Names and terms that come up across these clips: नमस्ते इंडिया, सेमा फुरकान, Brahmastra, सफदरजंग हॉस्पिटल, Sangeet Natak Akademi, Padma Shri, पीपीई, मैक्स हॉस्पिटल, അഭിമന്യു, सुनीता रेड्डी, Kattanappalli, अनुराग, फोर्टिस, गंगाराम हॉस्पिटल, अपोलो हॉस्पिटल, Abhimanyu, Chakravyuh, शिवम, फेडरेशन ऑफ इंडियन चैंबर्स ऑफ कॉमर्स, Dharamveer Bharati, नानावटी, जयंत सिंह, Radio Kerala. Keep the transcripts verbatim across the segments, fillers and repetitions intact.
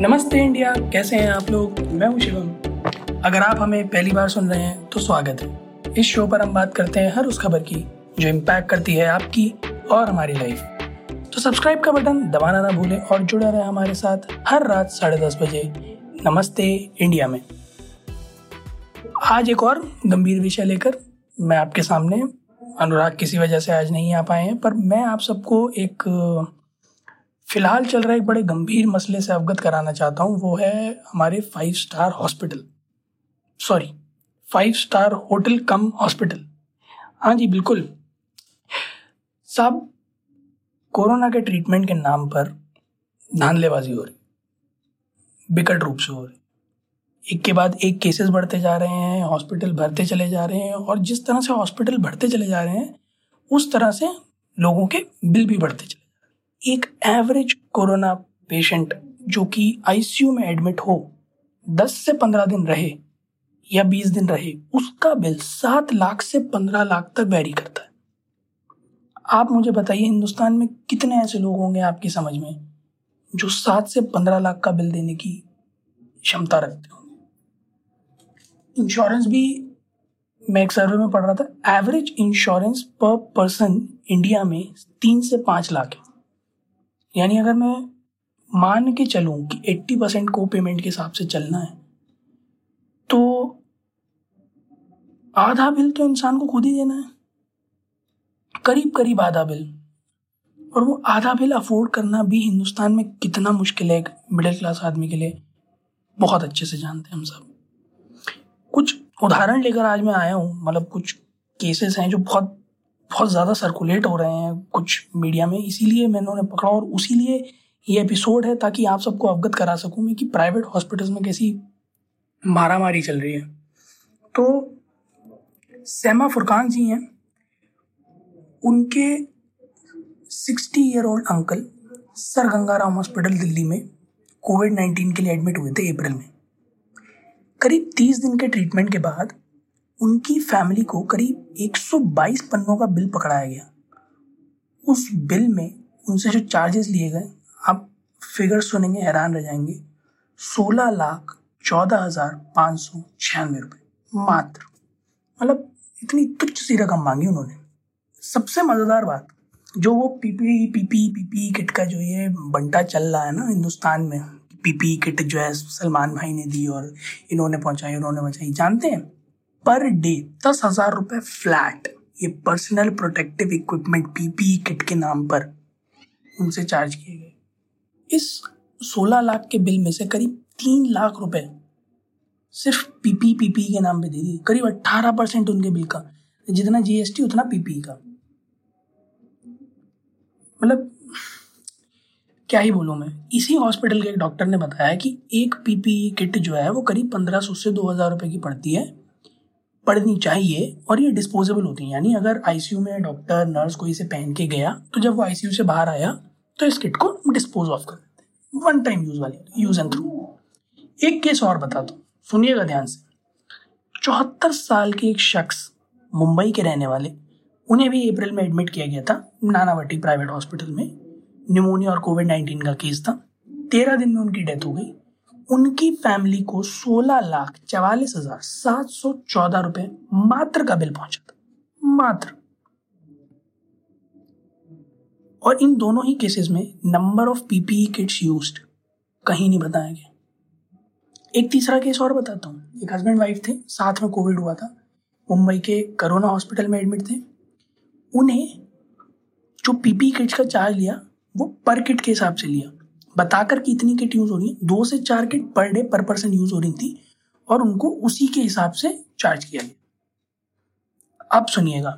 नमस्ते इंडिया, कैसे हैं आप लोग। मैं हूं शिवम। अगर आप हमें पहली बार सुन रहे हैं तो स्वागत है। इस शो पर हम बात करते हैं हर उस खबर की जो इम्पैक्ट करती है आपकी और हमारी लाइफ। तो सब्सक्राइब का बटन दबाना ना भूलें और जुड़े रहें हमारे साथ हर रात साढ़े दस बजे नमस्ते इंडिया में। आज एक और गंभीर विषय लेकर मैं आपके सामने, अनुराग किसी वजह से आज नहीं आ पाए हैं, पर मैं आप सबको एक फिलहाल चल रहा एक बड़े गंभीर मसले से अवगत कराना चाहता हूँ। वो है हमारे five star hospital, sorry five star hotel cum hospital. हाँ जी बिल्कुल साहब, कोरोना के ट्रीटमेंट के नाम पर धांधलेबाजी हो रही, विकट रूप से हो रही। एक के बाद एक केसेस बढ़ते जा रहे हैं, हॉस्पिटल भरते चले जा रहे हैं, और जिस तरह से हॉस्पिटल भरते चले जा रहे हैं उस तरह से लोगों के बिल भी बढ़ते चले जा रहे हैं। एक एवरेज कोरोना पेशेंट जो कि आईसीयू में एडमिट हो, दस से पंद्रह दिन रहे या बीस दिन रहे, उसका बिल सात लाख से पंद्रह लाख तक वैरी करता है। आप मुझे बताइए हिंदुस्तान में कितने ऐसे लोग होंगे आपकी समझ में जो सात से पंद्रह लाख का बिल देने की क्षमता रखते हो। इंश्योरेंस भी, मैं एक सर्वे में पढ़ रहा था, average insurance per person India में तीन से पाँच लाख है। यानी अगर मैं मान के चलूँ कि एट्टी परसेंट को पेमेंट के हिसाब से चलना है तो आधा बिल तो इंसान को खुद ही देना है, करीब करीब आधा बिल। और वो आधा बिल अफोर्ड करना भी हिंदुस्तान में कितना मुश्किल है मिडिल क्लास आदमी के लिए, बहुत अच्छे से जानते हैं हम सब। कुछ उदाहरण लेकर आज मैं आया हूँ, मतलब कुछ केसेस हैं जो बहुत बहुत ज़्यादा सर्कुलेट हो रहे हैं कुछ मीडिया में, इसीलिए मैंने उन्हें पकड़ा और उसी लिए ये एपिसोड है, ताकि आप सबको अवगत करा सकूँ मैं कि प्राइवेट हॉस्पिटल्स में कैसी मारामारी चल रही है। तो सेमा फुरकान जी हैं, उनके sixty year old uncle sir गंगाराम हॉस्पिटल Delhi में कोविड नाइन्टीन के लिए एडमिट हुए थे अप्रैल में। करीब तीस दिन के ट्रीटमेंट के बाद उनकी फैमिली को करीब एक सौ बाईस पन्नों का बिल पकड़ाया गया। उस बिल में उनसे जो चार्जेस लिए गए, आप फिगर सुनेंगे हैरान रह जाएंगे, सोलह लाख चौदह हज़ार पाँच सौ छियानवे रुपये मात्र। मतलब इतनी तुच्छ सी रकम मांगी उन्होंने। सबसे मज़ेदार बात, जो वो पीपी पीपी पीपी किट का जो ये बंटा चल रहा है ना हिंदुस्तान में, पीपी किट जो है सलमान भाई ने दी और इन्होंने पहुंचाई उन्होंने पहुंचाई, जानते हैं पर डे दस हज़ार रुपये फ्लैट ये personal protective equipment PP kit के नाम पर उनसे चार्ज किए गए। इस सोलह लाख के बिल में से करीब तीन लाख रुपए सिर्फ पीपी पीपी के नाम पे दे दिए। करीब अट्ठारह परसेंट उनके बिल का, जितना जीएसटी उतना पीपी का। मतलब क्या ही बोलूँ मैं। इसी हॉस्पिटल के एक डॉक्टर ने बताया कि एक पीपीई किट जो है वो करीब पंद्रह सौ से दो हज़ार रुपए की पड़ती है, पड़नी चाहिए, और ये डिस्पोजेबल होती है। यानी अगर आईसीयू में डॉक्टर नर्स कोई इसे पहन के गया तो जब वो आईसीयू से बाहर आया तो इस किट को डिस्पोज ऑफ कर देते हैं, वन टाइम यूज वाली, यूज एंड थ्रू। एक केस और बता दो, सुनिएगा ध्यान से। चौहत्तर साल के एक शख्स, मुंबई के रहने वाले, उन्हें भी अप्रैल में एडमिट किया गया था नानावटी प्राइवेट हॉस्पिटल में। निमोनिया और कोविड नाइन्टीन का केस था। तेरह दिन में उनकी डेथ हो गई। उनकी फैमिली को सोलह लाख चवालीस हजार सात सौ चौदह रुपये मात्र का बिल पहुंचा था, मात्र। और इन दोनों ही केसेस में number of पीपीई kits used कहीं नहीं बताया गया। एक तीसरा केस और बताता हूँ। एक हस्बैंड वाइफ थे, साथ में कोविड हुआ था, मुंबई के करोना हॉस्पिटल में एडमिट थे। उन्हें जो पीपी किट्स का चार्ज लिया वो पर किट के हिसाब से लिया, बताकर कि इतनी किट यूज़ हो रही है, दो से चार किट पर डे पर पर्सन यूज़ हो रही थी, और उनको उसी के हिसाब से चार्ज किया गया। अब सुनिएगा,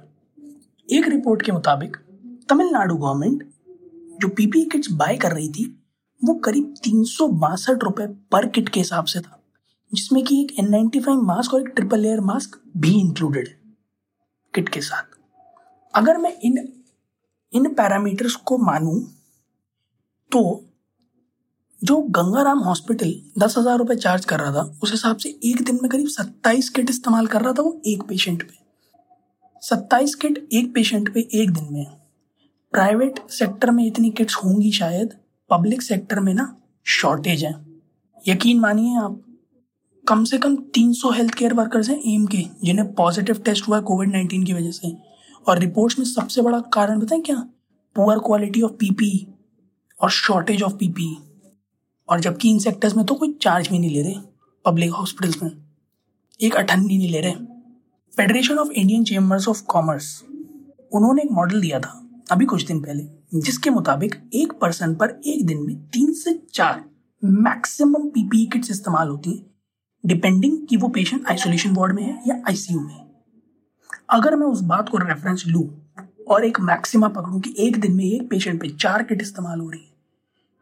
एक रिपोर्ट के मुताबिक तमिलनाडु गवर्नमेंट जो पीपी किट्स बाय कर रही थी वो करीब तीन सौ बासठ रुपये पर किट के हिसाब से था, जिसमें कि एक एन नाइन्टी फाइव मास्क और एक ट्रिपल लेयर मास्क भी इंक्लूडेड है किट के साथ। अगर मैं इन इन पैरामीटर्स को मानूं तो जो गंगाराम हॉस्पिटल दस हज़ार रुपये चार्ज कर रहा था, उस हिसाब से एक दिन में करीब सत्ताईस किट इस्तेमाल कर रहा था वो एक पेशेंट पे। सत्ताईस किट एक पेशेंट पे एक दिन में। प्राइवेट सेक्टर में इतनी किट्स होंगी शायद, पब्लिक सेक्टर में ना शॉर्टेज है, यकीन मानिए आप, कम से कम तीन सौ हेल्थ केयर वर्कर्स हैं एम के जिन्हें पॉजिटिव टेस्ट हुआ कोविड नाइन्टीन की वजह से। और रिपोर्ट्स में सबसे बड़ा कारण बताएं क्या, पुअर क्वालिटी ऑफ पीपीई और शॉर्टेज ऑफ पीपीई। और जबकि इन सेक्टर्स में तो कोई चार्ज भी नहीं ले रहे, पब्लिक हॉस्पिटल्स में एक अठन भी नहीं ले रहे। फेडरेशन ऑफ इंडियन चैंबर्स ऑफ कॉमर्स, उन्होंने एक मॉडल दिया था अभी कुछ दिन पहले, जिसके मुताबिक एक पर्सन पर एक दिन में तीन से चार मैक्सिमम पीपीई किट्स इस्तेमाल होती हैं, डिपेंडिंग कि वो पेशेंट आइसोलेशन वार्ड में है या आईसीयू में। अगर मैं उस बात को रेफरेंस लूँ और एक मैक्सिमा पकड़ूं कि एक दिन में एक पेशेंट पे चार किट इस्तेमाल हो रही है,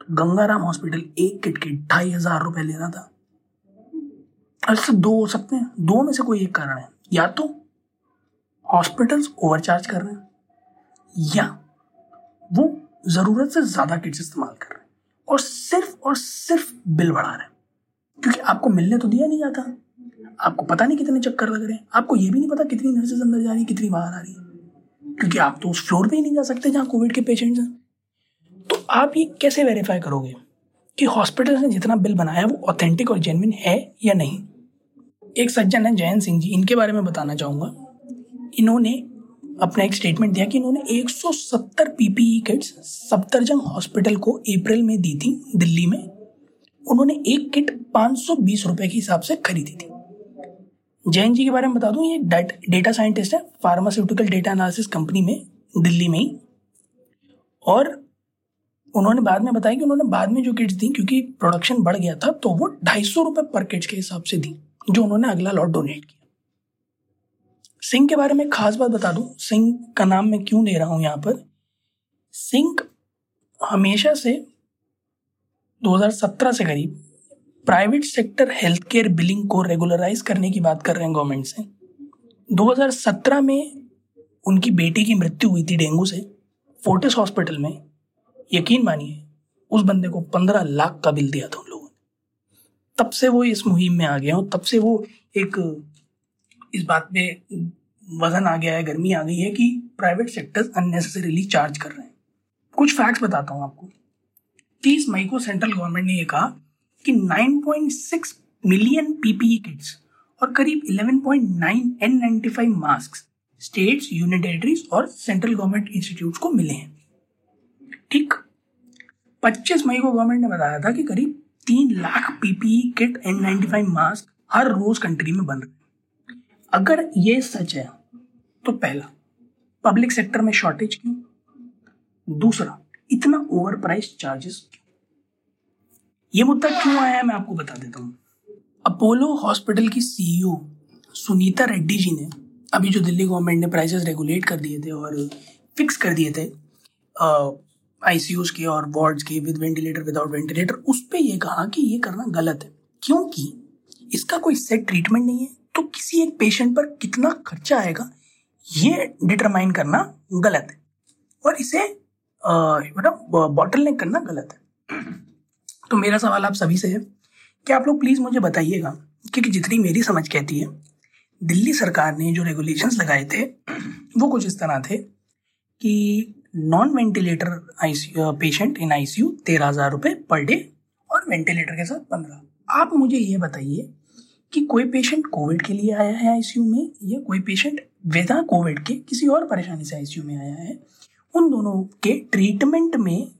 तो गंगाराम हॉस्पिटल एक किट के ढाई हजार रुपये ले रहा था। और इससे दो हो सकते हैं, दो में से कोई एक कारण है, या तो हॉस्पिटल्स ओवरचार्ज कर रहे हैं या वो ज़रूरत से ज़्यादा किट्स इस्तेमाल कर रहे हैं और सिर्फ और सिर्फ बिल बढ़ा रहे हैं, क्योंकि आपको मिलने तो दिया नहीं जाता, आपको पता नहीं कितने चक्कर लग रहे हैं, आपको ये भी नहीं पता कितनी नर्सेज अंदर जा रही है कितनी बाहर आ रही है, क्योंकि आप तो उस फ्लोर पे ही नहीं जा सकते जहाँ कोविड के पेशेंट्स हैं। तो आप ये कैसे वेरीफाई करोगे कि हॉस्पिटल ने जितना बिल बनाया है वो ऑथेंटिक और जेन्युइन है या नहीं। एक सज्जन है जयंत सिंह जी, इनके बारे में बताना चाहूँगा। इन्होंने अपना एक स्टेटमेंट दिया कि इन्होंने एक सौ सत्तर पीपीई किट्स सफदरजंग हॉस्पिटल को अप्रैल में दी थी दिल्ली में। उन्होंने एक किट पाँच सौ बीस रुपए के हिसाब से खरीदी थी। जैन जी के बारे में बता दूं, ये डेटा साइंटिस्ट है फार्मास्यूटिकल डेटा एनालिसिस कंपनी में दिल्ली में ही। और उन्होंने बाद में बताया कि उन्होंने बाद में जो किट्स दी, क्योंकि प्रोडक्शन बढ़ गया था, तो वो ढाई सौ रुपये पर किट्स के हिसाब से दी जो उन्होंने अगला लॉट डोनेट किया। सिंह के बारे में खास बात बता दूं, सिंह का नाम मैं क्यों ले रहा हूँ यहाँ पर, सिंह हमेशा से दो हज़ार सत्रह से करीब private sector health care billing को रेगुलराइज करने की बात कर रहे हैं गवर्नमेंट से। दो हज़ार सत्रह में उनकी बेटी की मृत्यु हुई थी डेंगू से फोर्टिस हॉस्पिटल में। यकीन मानिए उस बंदे को पंद्रह लाख का बिल दिया था उन लोगों ने। तब से वो इस मुहिम में आ गए हैं, तब से वो एक इस बात पे वजन आ गया है, गर्मी आ गई है कि प्राइवेट सेक्टर्स अननेसेसरीली चार्ज कर रहे हैं। कुछ फैक्ट्स बताता हूँ आपको। तीस मई को सेंट्रल गवर्नमेंट ने यह कहा कि नौ पॉइंट छह मिलियन पीपीई किट्स और करीब ग्यारह पॉइंट नौ N ninety five mask states, union territories और सेंट्रल गवर्नमेंट इंस्टीट्यूट्स को मिले हैं। ठीक, पच्चीस मई को गवर्नमेंट ने बताया था कि करीब तीन lakh पीपीई kit N ninety five mask हर रोज कंट्री में बन रहे हैं। अगर ये सच है तो पहला, पब्लिक सेक्टर में शॉर्टेज क्यों, दूसरा, इतना ओवर प्राइस चार्जेस क्यों। ये मुद्दा क्यों आया है मैं आपको बता देता हूँ। अपोलो हॉस्पिटल की सीईओ सुनीता रेड्डी जी ने अभी, जो दिल्ली गवर्नमेंट ने प्राइसेस रेगुलेट कर दिए थे और फिक्स कर दिए थे आईसीयूज के और वार्ड्स के विद वेंटिलेटर विदाउट वेंटिलेटर, उस पर यह कहा कि ये करना गलत है क्योंकि इसका कोई सेट ट्रीटमेंट नहीं है, तो किसी एक पेशेंट पर कितना खर्चा आएगा ये डिटरमाइन करना गलत है और इसे बॉटल नेक करना गलत है। तो मेरा सवाल आप सभी से है कि आप लोग प्लीज़ मुझे बताइएगा, क्योंकि जितनी मेरी समझ कहती है दिल्ली सरकार ने जो रेगुलेशंस लगाए थे वो कुछ इस तरह थे कि non ventilator ICU patient in ICU तेरह हज़ार रुपये पर डे और वेंटिलेटर के साथ पंद्रह। आप मुझे ये बताइए कि कोई पेशेंट कोविड के लिए आया है आईसीयू में या कोई पेशेंट विदा कोविड के किसी और परेशानी से आईसीयू में आया है, उन दोनों के ट्रीटमेंट में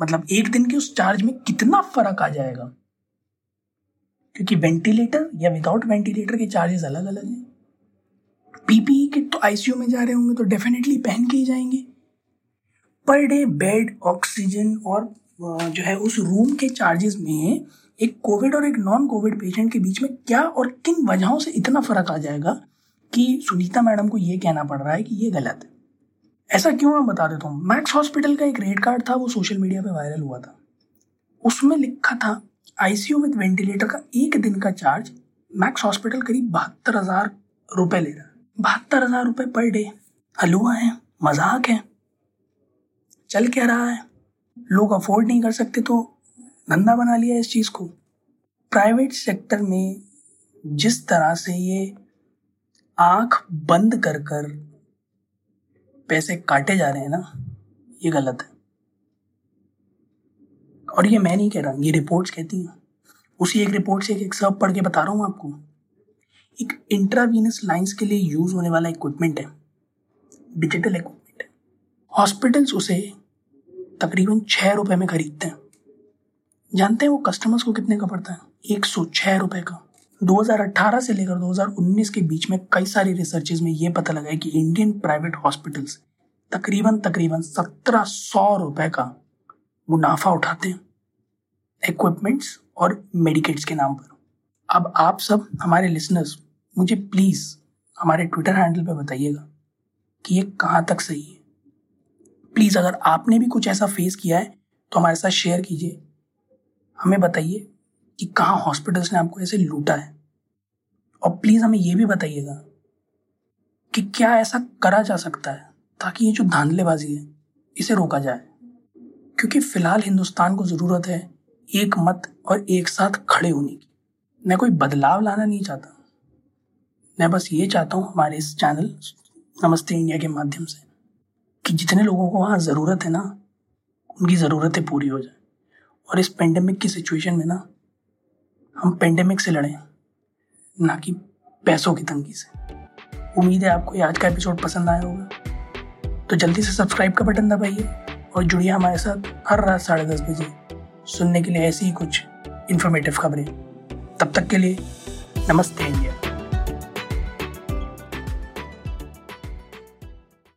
मतलब एक दिन के उस चार्ज में कितना फर्क आ जाएगा, क्योंकि वेंटिलेटर या विदाउट वेंटिलेटर के चार्जेस अलग अलग हैं। पीपीई किट तो आईसीयू में जा रहे होंगे तो डेफिनेटली पहन के ही जाएंगे। पर डे बेड, ऑक्सीजन और जो है उस रूम के चार्जेस में एक कोविड और एक नॉन कोविड पेशेंट के बीच में क्या और किन वजहों से इतना फर्क आ जाएगा कि सुनीता मैडम को ये कहना पड़ रहा है कि ये गलत है। ऐसा क्यों, मैं बता देता हूँ। मैक्स हॉस्पिटल का एक रेट कार्ड था, वो सोशल मीडिया पे वायरल हुआ था। उसमें लिखा था आईसीयू विद वेंटिलेटर का एक दिन का चार्ज मैक्स हॉस्पिटल करीब बहत्तर हज़ार रुपये ले रहा है। बहत्तर हज़ार रुपये पर डे, हलुआ है, मजाक है, चल क्या रहा है। लोग अफोर्ड नहीं कर सकते तो धंधा बना लिया इस चीज़ को। प्राइवेट सेक्टर में जिस तरह से ये आँख बंद कर कर पैसे काटे जा रहे हैं ना, ये गलत है। और ये मैं नहीं कह रहा, ये रिपोर्ट्स कहती हैं। उसी एक रिपोर्ट से एक एक्सर्प्ट पढ़ के बता रहा हूँ आपको। एक इंट्रावीनस लाइंस के लिए यूज़ होने वाला इक्विपमेंट है, डिजिटल इक्विपमेंट है। हॉस्पिटल्स उसे तकरीबन छः रुपये में खरीदते हैं। जानते हैं वो कस्टमर्स को कितने का पड़ता है? एक सौ छः रुपये का। दो हज़ार अठारह से लेकर दो हज़ार उन्नीस के बीच में कई सारी रिसर्चेज में ये पता लगा है कि इंडियन प्राइवेट हॉस्पिटल्स तकरीबन तकरीबन सत्रह सौ रुपये का मुनाफा उठाते हैं इक्विपमेंट्स और मेडिकेट्स के नाम पर। अब आप सब हमारे लिसनर्स मुझे प्लीज़ हमारे ट्विटर हैंडल पे बताइएगा कि ये कहाँ तक सही है। प्लीज़ अगर आपने भी कुछ ऐसा फेस किया है तो हमारे साथ शेयर कीजिए, हमें बताइए कि कहाँ हॉस्पिटल्स ने आपको ऐसे लूटा है। और प्लीज़ हमें ये भी बताइएगा कि क्या ऐसा करा जा सकता है ताकि ये जो धांधलेबाजी है इसे रोका जाए, क्योंकि फ़िलहाल हिंदुस्तान को ज़रूरत है एक मत और एक साथ खड़े होने की। मैं कोई बदलाव लाना नहीं चाहता, मैं बस ये चाहता हूँ हमारे इस चैनल नमस्ते इंडिया के माध्यम से कि जितने लोगों को वहाँ ज़रूरत है ना, उनकी ज़रूरतें पूरी हो जाए और इस पेंडेमिक की सिचुएशन में ना हम पेंडेमिक से लड़ें, ना कि पैसों की तंगी से। उम्मीद है आपको ये आज का एपिसोड पसंद आया होगा, तो जल्दी से सब्सक्राइब का बटन दबाइए और जुड़िए हमारे साथ हर रात साढ़े दस बजे सुनने के लिए ऐसी ही कुछ इन्फॉर्मेटिव खबरें। तब तक के लिए नमस्ते इंडिया।